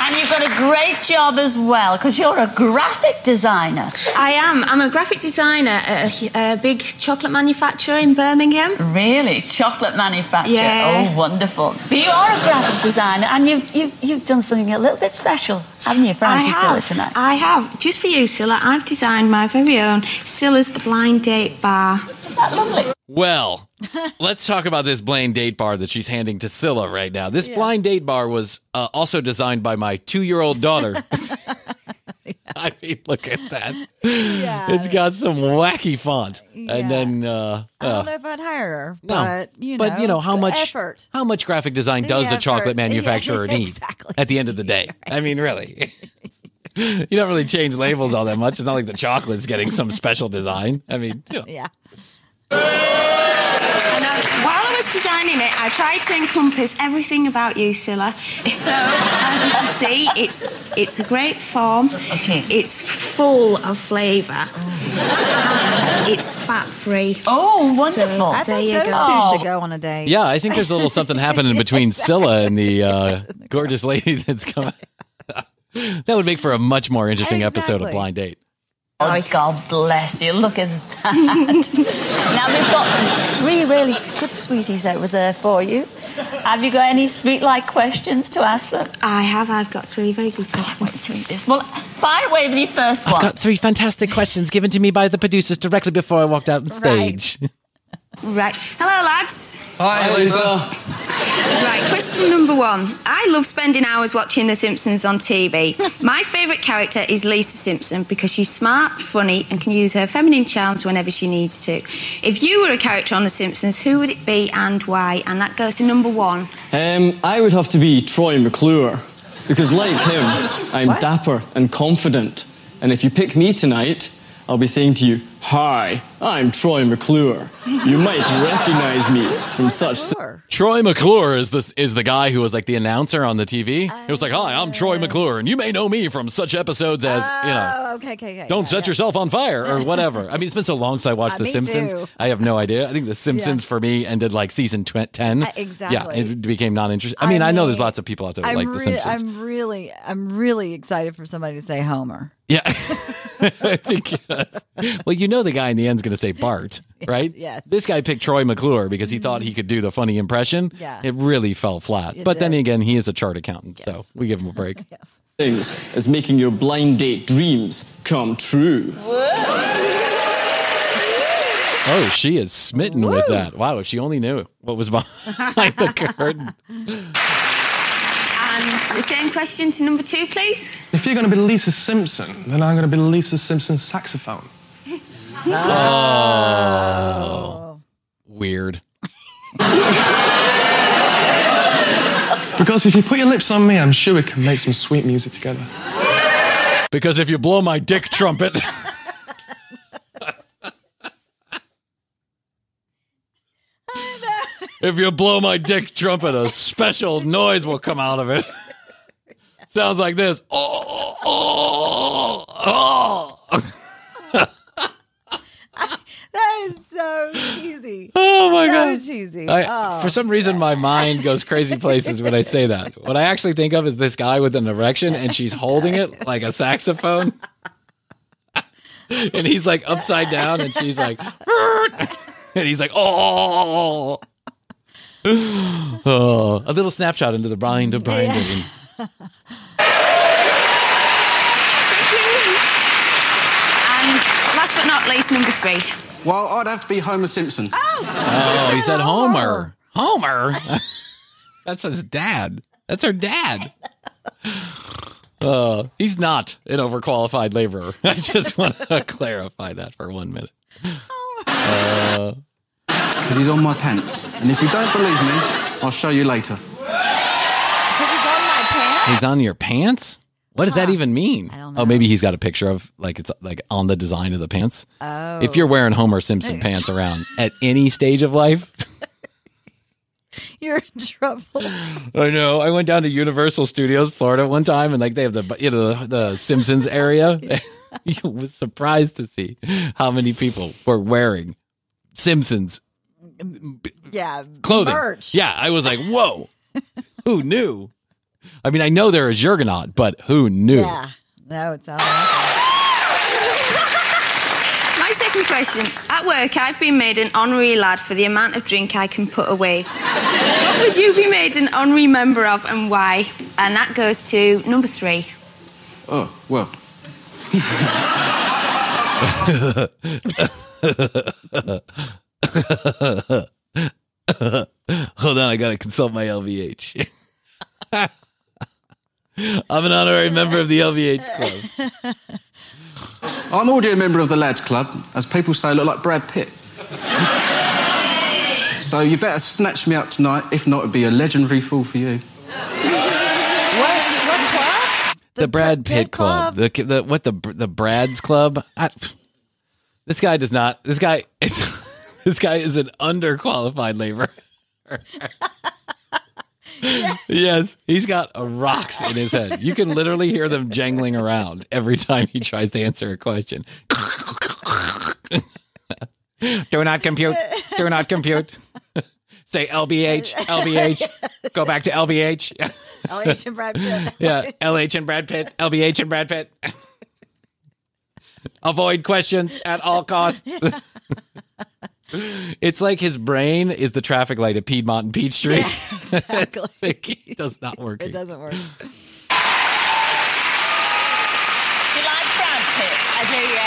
And you've got a great job as well, because you're a graphic designer. I am. I'm a graphic designer at a big chocolate manufacturer in Birmingham. Really? Chocolate manufacturer? Yeah. Oh, wonderful. But you are a graphic designer, and you've done something a little bit special. Haven't you found your Cilla tonight? I have. Just for you, Cilla, I've designed my very own Cilla's Blind Date Bar. Isn't that lovely? Well, let's talk about this blind date bar that she's handing to Cilla right now. This blind date bar was also designed by my 2-year-old daughter. I mean, look at that. Yeah, it's got some wacky font. Yeah. And then I don't know if I'd hire her, but no. you know how much graphic design does a chocolate manufacturer need at the end of the day? Right. I mean, really. You don't really change labels all that much. It's not like the chocolate's getting some special design. I mean, you know. Yeah. And while I was designing it, I tried to encompass everything about you, Cilla. So, as you can see, it's a great form. It's full of flavour. And it's fat-free. Oh, wonderful. So, I think those two should go on a date. Yeah, I think there's a little something happening between Cilla and the gorgeous lady that's coming. That would make for a much more interesting episode of Blind Date. Oh, God bless you. Look at that. Now, we've got 3 really good sweeties over there for you. Have you got any sweet-like questions to ask them? I have. I've got 3 very good questions. To this. Well, fire away with your first one. I've got 3 fantastic questions given to me by the producers directly before I walked out on stage. Right. Hello, lads. Hi, Lisa. Right, question number 1. I love spending hours watching The Simpsons on TV. My favourite character is Lisa Simpson because she's smart, funny, and can use her feminine charms whenever she needs to. If you were a character on The Simpsons, who would it be and why? And that goes to number 1. I would have to be Troy McClure because, like him, I'm dapper and confident. And if you pick me tonight, I'll be saying to you, "Hi, I'm Troy McClure. You might recognize me from such..." Troy McClure is the guy who was like the announcer on the TV. He was like, "Hi, I'm Troy McClure, and you may know me from such episodes as, Don't Set Yourself on Fire," or whatever. I mean, it's been so long since I watched The Simpsons. Too. I have no idea. I think The Simpsons for me ended like season 10. Exactly. Yeah, it became non-interesting. I mean, I know there's lots of people out there that like The Simpsons. I'm really excited for somebody to say Homer. Yeah. Well, you know the guy in the end's going to say Bart, right? Yes. This guy picked Troy McClure because he thought he could do the funny impression. Yeah. It really fell flat. Then again, he is a chart accountant, so we give him a break. Things as making your blind date dreams come true. Oh, she is smitten with that. Wow, if she only knew what was behind the curtain. And the same question to number 2, please. If you're going to be Lisa Simpson, then I'm going to be Lisa Simpson's saxophone. Oh. Weird. Because if you put your lips on me, I'm sure we can make some sweet music together. Because if you blow my dick trumpet... If you blow my dick trumpet, a special noise will come out of it. Sounds like this. Oh, oh, oh. That is so cheesy. Oh, my God. So cheesy. For some reason, my mind goes crazy places when I say that. What I actually think of is this guy with an erection, and she's holding it like a saxophone. And he's like upside down, and she's like... And he's like, oh... Oh, a little snapshot into the mind of Brian Green. And last but not least, number 3. Well, I'd have to be Homer Simpson. Oh, he said Homer. Homer? That's his dad. That's her dad. He's not an overqualified laborer. I just want to clarify that for 1 minute. Because he's on my pants. And if you don't believe me, I'll show you later. Because he's on my pants? He's on your pants? What does that even mean? I don't know. Oh, maybe he's got a picture of, like, it's like on the design of the pants. Oh. If you're wearing Homer Simpson pants around at any stage of life... You're in trouble. I know. I went down to Universal Studios, Florida one time, and, like, they have the Simpsons area. I was surprised to see how many people were wearing Simpsons clothing. Merch. Yeah, I was like, whoa, who knew? I mean, I know they're a juggernaut, but who knew? Yeah, no, it's all right. My second question. At work, I've been made an honorary lad for the amount of drink I can put away. What would you be made an honorary member of and why? And that goes to number 3. Oh, well. Hold on, I gotta consult my LVH. I'm an honorary member of the LVH club. I'm already a member of the lads club. As people say, I look like Brad Pitt. So you better snatch me up tonight. If not, it'd be a legendary fall for you. What club? The Brad Pitt club. The Brad's club? This guy does not. This guy is an underqualified laborer. Yeah. Yes, he's got rocks in his head. You can literally hear them jangling around every time he tries to answer a question. Do not compute. Do not compute. Say LBH, LBH. Go back to LBH. LH and Brad Pitt. Yeah, LH and Brad Pitt. LBH and Brad Pitt. Avoid questions at all costs. It's like his brain is the traffic light at Piedmont and Peachtree. Yeah, exactly. Like it does not work. It doesn't work. Do you like Brad Pitt? I do, yeah.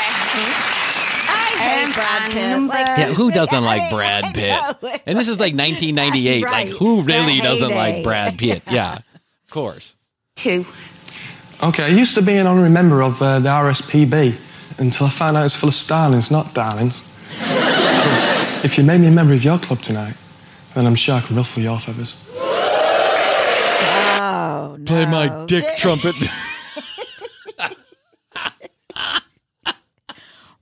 I hate Brad Pitt. Like, yeah, who doesn't like Brad Pitt? And this is like 1998. Right. Like, who really doesn't like Brad Pitt? Yeah, of course. Two. Okay, I used to be an honorary member of the RSPB until I found out it's full of starlings, not darlings. If you made me a member of your club tonight, then I'm sure I can ruffle your feathers. Oh, no. Play my dick trumpet.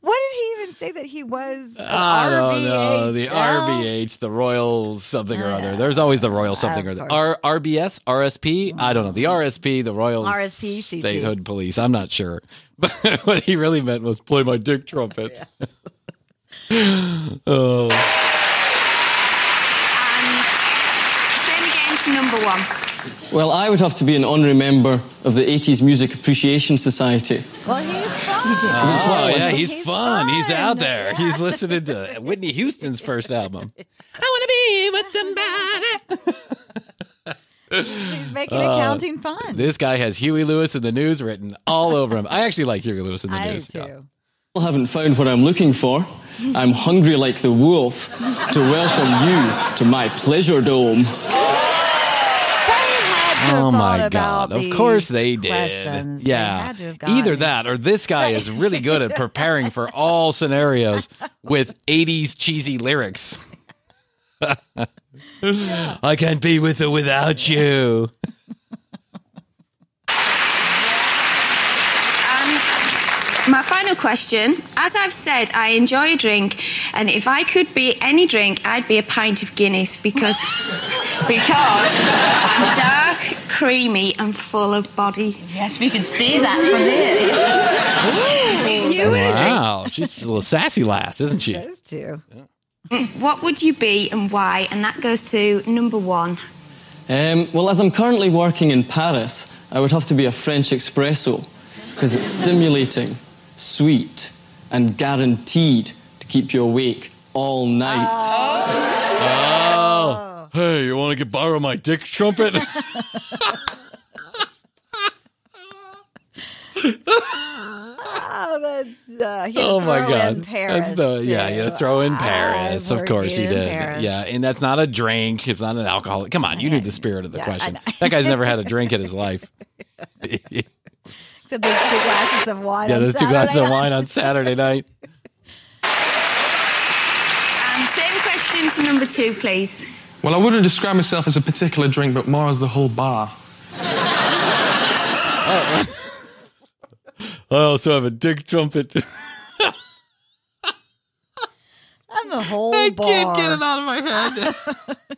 What did he even say that he was? I don't know. The RBH, the Royal something or other. There's always the Royal something or other. RBS, RSP. I don't know. The RSP, the Royal RSPCG. Statehood Police. I'm not sure. But what he really meant was play my dick trumpet. Oh. And send again to number one. Well, I would have to be an honorary member of the 80s Music Appreciation Society. Well, he's fun. Oh, yeah, he's fun. He's out there. Yeah. He's listening to Whitney Houston's first album. I want to be with somebody. He's making accounting fun. This guy has Huey Lewis in the News written all over him. I actually like Huey Lewis in the News. I do, too. I haven't found what I'm looking for. I'm hungry like the wolf to welcome you to my pleasure dome. Oh my God! Of course they did. Yeah, either that or this guy is really good at preparing for all scenarios with '80s cheesy lyrics. Yeah. I can't be with or without you. My final question. As I've said, I enjoy a drink, and if I could be any drink, I'd be a pint of Guinness because I'm dark, creamy, and full of body. Yes, we can see that from here. Wow, she's a little sassy lass, isn't she? She is too. What would you be and why? And that goes to number one. Well, as I'm currently working in Paris, I would have to be a French espresso because it's stimulating, sweet, and guaranteed to keep you awake all night. Oh. Hey, you want to borrow my dick trumpet? That's oh my God! Paris, you throw in Paris. Of course he did. Yeah, and that's not a drink. It's not an alcoholic. Come on, you knew the spirit of the question. That guy's never had a drink in his life. Except those 2 glasses of wine. Yeah, those 2 glasses of wine on Saturday night. Same question to number two, please. Well, I wouldn't describe myself as a particular drink, but more as the whole bar. I also have a dick trumpet. I'm a whole bar. I can't get it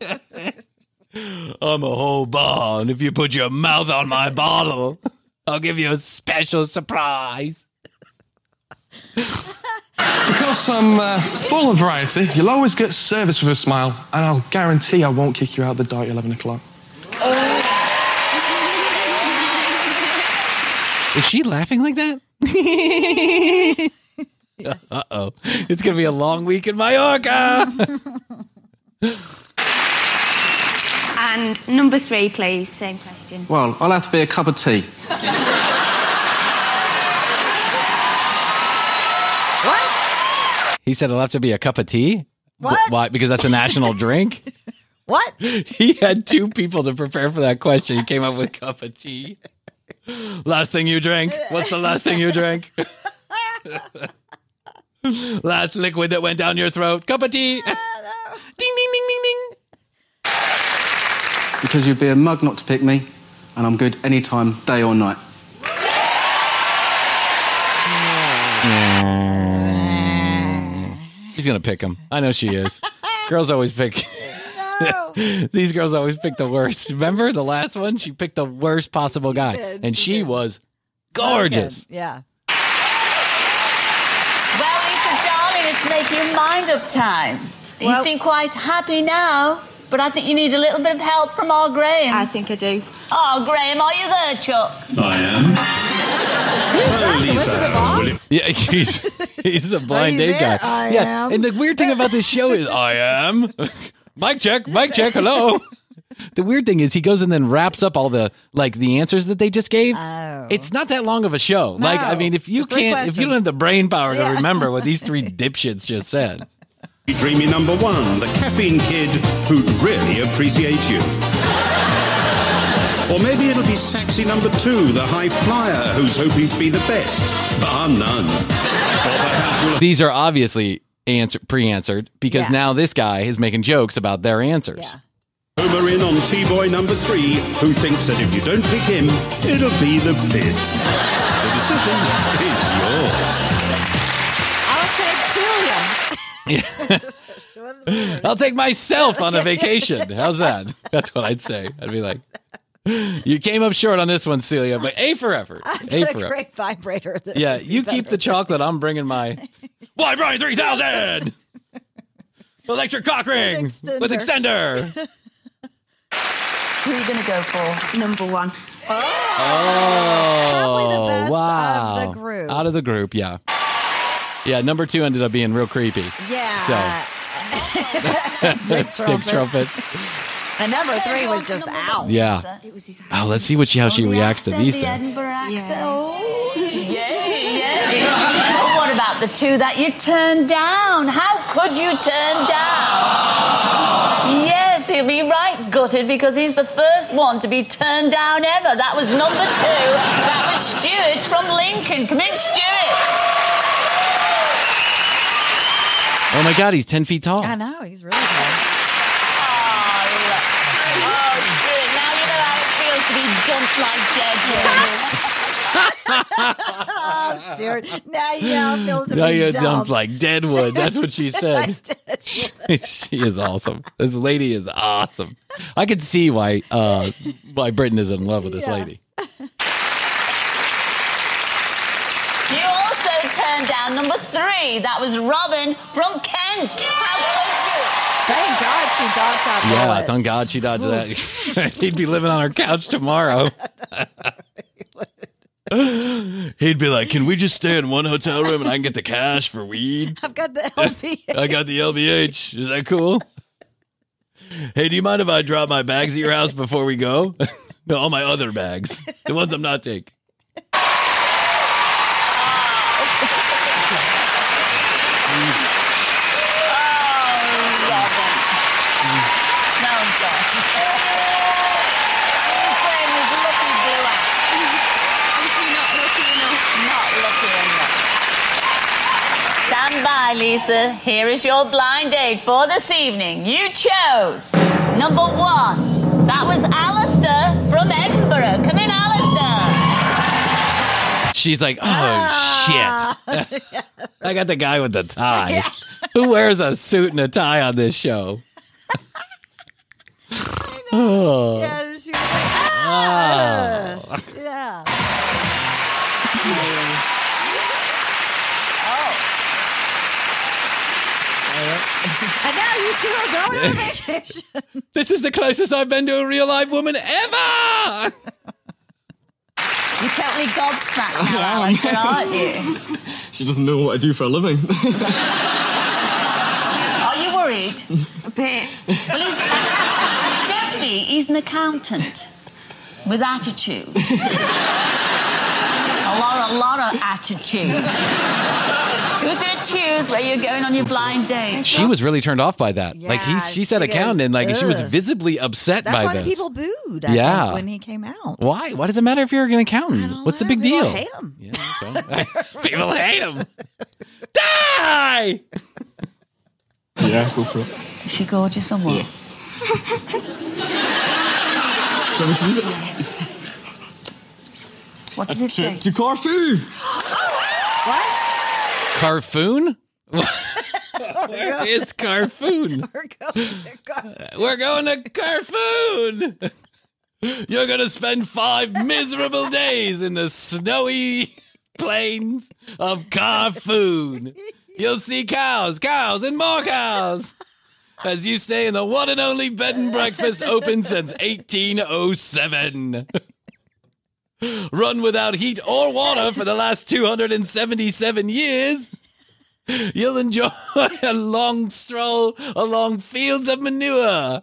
out of my head. I'm a whole bar, and if you put your mouth on my bottle, I'll give you a special surprise. Because I'm full of variety, you'll always get service with a smile, and I'll guarantee I won't kick you out the door at 11 o'clock. Is she laughing like that? Yes. Uh-oh. It's going to be a long week in Mallorca. And number three, please. Same question. Well, I'll have to be a cup of tea. He said it'll have to be a cup of tea. What? Why? Because that's a national drink. What? He had two people to prepare for that question. He came up with cup of tea. Last thing you drank. What's the last thing you drank? Last liquid that went down your throat. Cup of tea. No. Ding, ding, ding, ding, ding. Because you'd be a mug not to pick me, and I'm good any time, day or night. She's going to pick him. I know she is. Girls always pick. No. These girls always pick the worst. Remember the last one? She picked the worst possible guy. And she was gorgeous. So yeah. Well, Lisa, darling, it's make your mind up time. Well, you seem quite happy now, but I think you need a little bit of help from our Graham. I think I do. Oh, Graham, are you there, Chuck? I am. Who's that? The boss? Yeah, he's the blind date guy. I am. And the weird thing about this show is, I am. Mic check, hello. The weird thing is he goes and then wraps up all the the answers that they just gave. Oh. It's not that long of a show. No. If you don't have the brain power to remember what these three dipshits just said. Dreamy number one, the caffeine kid who'd really appreciate you. Or maybe it'll be sexy number two, the high flyer who's hoping to be the best, bar none. These are obviously pre-answered because now this guy is making jokes about their answers. Yeah. Homer in on T-boy number three, who thinks that if you don't pick him, it'll be the Blitz. The decision is yours. I'll take Cilla. Yeah. I'll take myself on a vacation. How's that? That's what I'd say. I'd be like, you came up short on this one, Celia, but A for effort. Great vibrator. Yeah, you keep the chocolate. I'm bringing my Brian 3000 electric cock ring with extender. Who are you going to go for? Number one. Oh, probably the best of the group. Out of the group, yeah. Yeah, number two ended up being real creepy. Yeah. So, Dick Trumpet. And number three was just out. Yeah. Oh, let's see how she reacts to these things. Edinburgh accent. Oh, yeah. What about the two that you turned down? How could you turn down? Yes, he'll be right gutted because he's the first one to be turned down ever. That was number two. That was Stuart from Lincoln. Come in, Stuart. Oh, my God, he's 10 feet tall. I know, he's really tall. Dumped like deadwood. Oh, Stuart. Now you know it feels to be dumped like deadwood. That's what she said. She is awesome. This lady is awesome. I can see why Britain is in love with this lady. You also turned down number three. That was Robin from Kent. Thank God she dodged that bullet. Yeah, thank God she dodged that. He'd be living on her couch tomorrow. He'd be like, can we just stay in one hotel room and I can get the cash for weed? I've got the LBH. I got the LBH. Is that cool? Hey, do you mind if I drop my bags at your house before we go? No, all my other bags. The ones I'm not taking. Hi, Lisa. Here is your blind date for this evening. You chose number one. That was Alistair from Edinburgh. Come in, Alistair. She's like, shit. Yeah. I got the guy with the tie. Yeah. Who wears a suit and a tie on this show? I know. Oh. Yeah, she was like, Yeah. And now you two are going on vacation. This is the closest I've been to a real live woman ever. You're totally gobsmacked now, Alistair, aren't you? She doesn't know what I do for a living. Are you worried? A bit. Well, don't be. He's an accountant with attitude. A lot of attitude. Who's going to choose where you're going on your blind date? She was really turned off by that. Yeah, like she said accountant, like she was visibly upset by this. That's why the people booed I think, when he came out. Why? Why does it matter if you're an accountant? What's the big deal? People hate him. Yeah, okay. People hate him. Die! Yeah, go for it. Is she gorgeous or what? Yes. What does it say? To Corfu! What? Carfoon? Where is Carfoon? We're going to Carfoon! You're going to spend 5 miserable days in the snowy plains of Carfoon. You'll see cows, cows, and more cows as you stay in the one and only bed and breakfast open since 1807. Run without heat or water for the last 277 years. You'll enjoy a long stroll along fields of manure.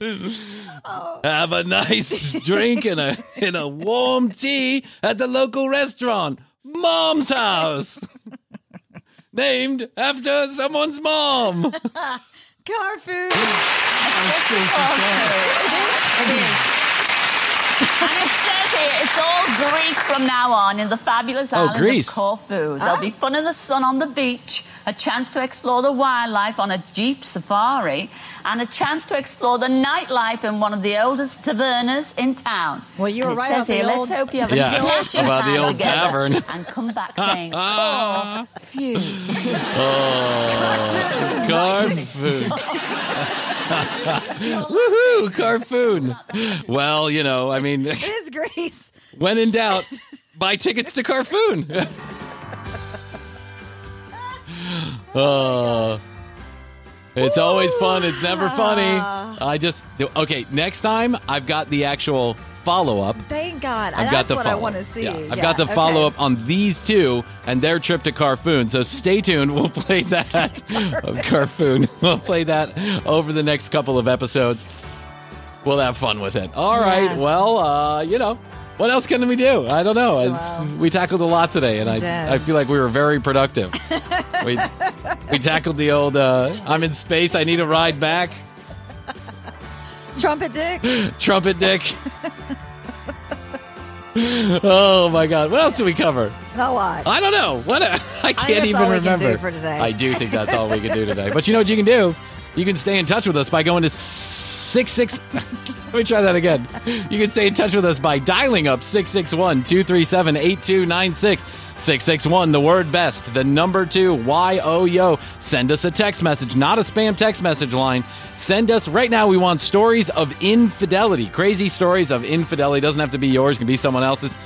Oh. Have a nice drink and a warm tea at the local restaurant, Mom's House. Named after someone's mom. Car food. It is. And it says here, it's all Greece from now on in the fabulous island of Corfu. There'll be fun in the sun on the beach, a chance to explore the wildlife on a jeep safari, and a chance to explore the nightlife in one of the oldest tavernas in town. Well, you're right about the old... Let's hope you have a smashing time together and come back saying, oh, phew. Oh, Corfu. Woohoo, Carfoon. Well, you know, I mean, it is Greece. When in doubt, buy tickets to Carfoon. It's always fun. It's never funny. Okay, next time I've got the actual follow-up. Thank God. That's what I want to see. Yeah. I've got the follow-up on these two and their trip to Corfu. So stay tuned. We'll play that. Corfu. We'll play that over the next couple of episodes. We'll have fun with it. All right. Well, you know, what else can we do? I don't know. We tackled a lot today, and I feel like we were very productive. We tackled the old I'm in space, I need a ride back. Trumpet dick. Trumpet dick. Oh, my God. What else did we cover? A lot. I don't know. I can't even remember. I do think that's all we can do today. But you know what you can do? You can stay in touch with us by going to 66... Let me try that again. You can stay in touch with us by dialing up 661-237-8296. 661, the word best, the number 2, YOYO. Send us a text message, not a spam text message line. Send us, right now we want stories of infidelity, crazy stories of infidelity. Doesn't have to be yours, can be someone else's.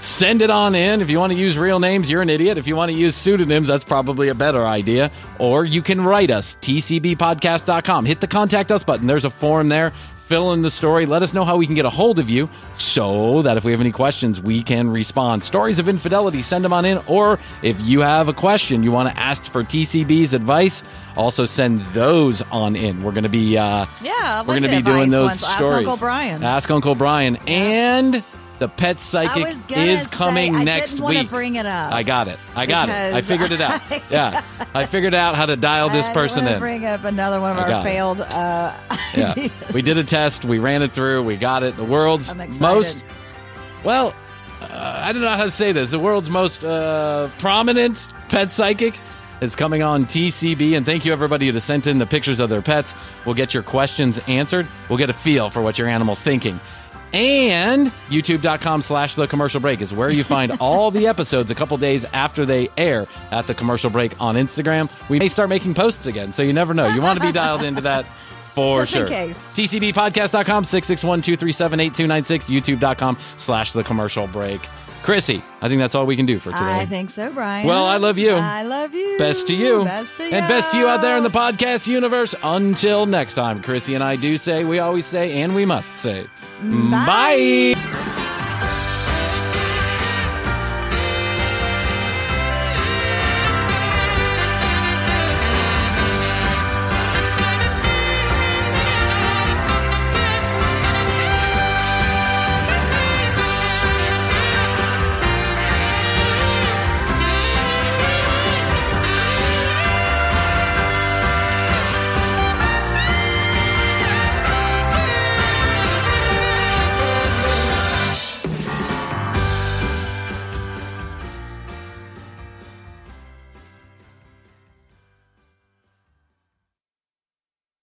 Send it on in. If you want to use real names, you're an idiot. If you want to use pseudonyms, that's probably a better idea. Or you can write us, tcbpodcast.com. Hit the contact us button. There's a form there. Fill in the story. Let us know how we can get a hold of you so that if we have any questions, we can respond. Stories of infidelity, send them on in. Or if you have a question, you want to ask for TCB's advice, also send those on in. We're going to be we're going to be doing those stories. Ask Uncle Brian. Ask Uncle Brian. And the Pet Psychic is coming next week. I didn't want to bring it up. I got it. I figured it out. Yeah. I figured out how to dial this person in. Bring up another one of our failed ideas. We did a test. We ran it through. We got it. The world's most, well, I don't know how to say this. The world's most prominent Pet Psychic is coming on TCB. And thank you, everybody, that sent in the pictures of their pets. We'll get your questions answered. We'll get a feel for what your animal's thinking. And youtube.com/the commercial break is where you find all the episodes a couple days after they air at The Commercial Break on Instagram. We may start making posts again, so you never know. You want to be dialed into that for just sure. In case. tcbpodcast.com, 661-237-8296, youtube.com/the commercial break. Chrissy, I think that's all we can do for today. I think so, Brian. Well, I love you. I love you. Best to you. Best to you. And best to you out there in the podcast universe. Until next time, Chrissy and I do say, we always say, and we must say, bye. Bye.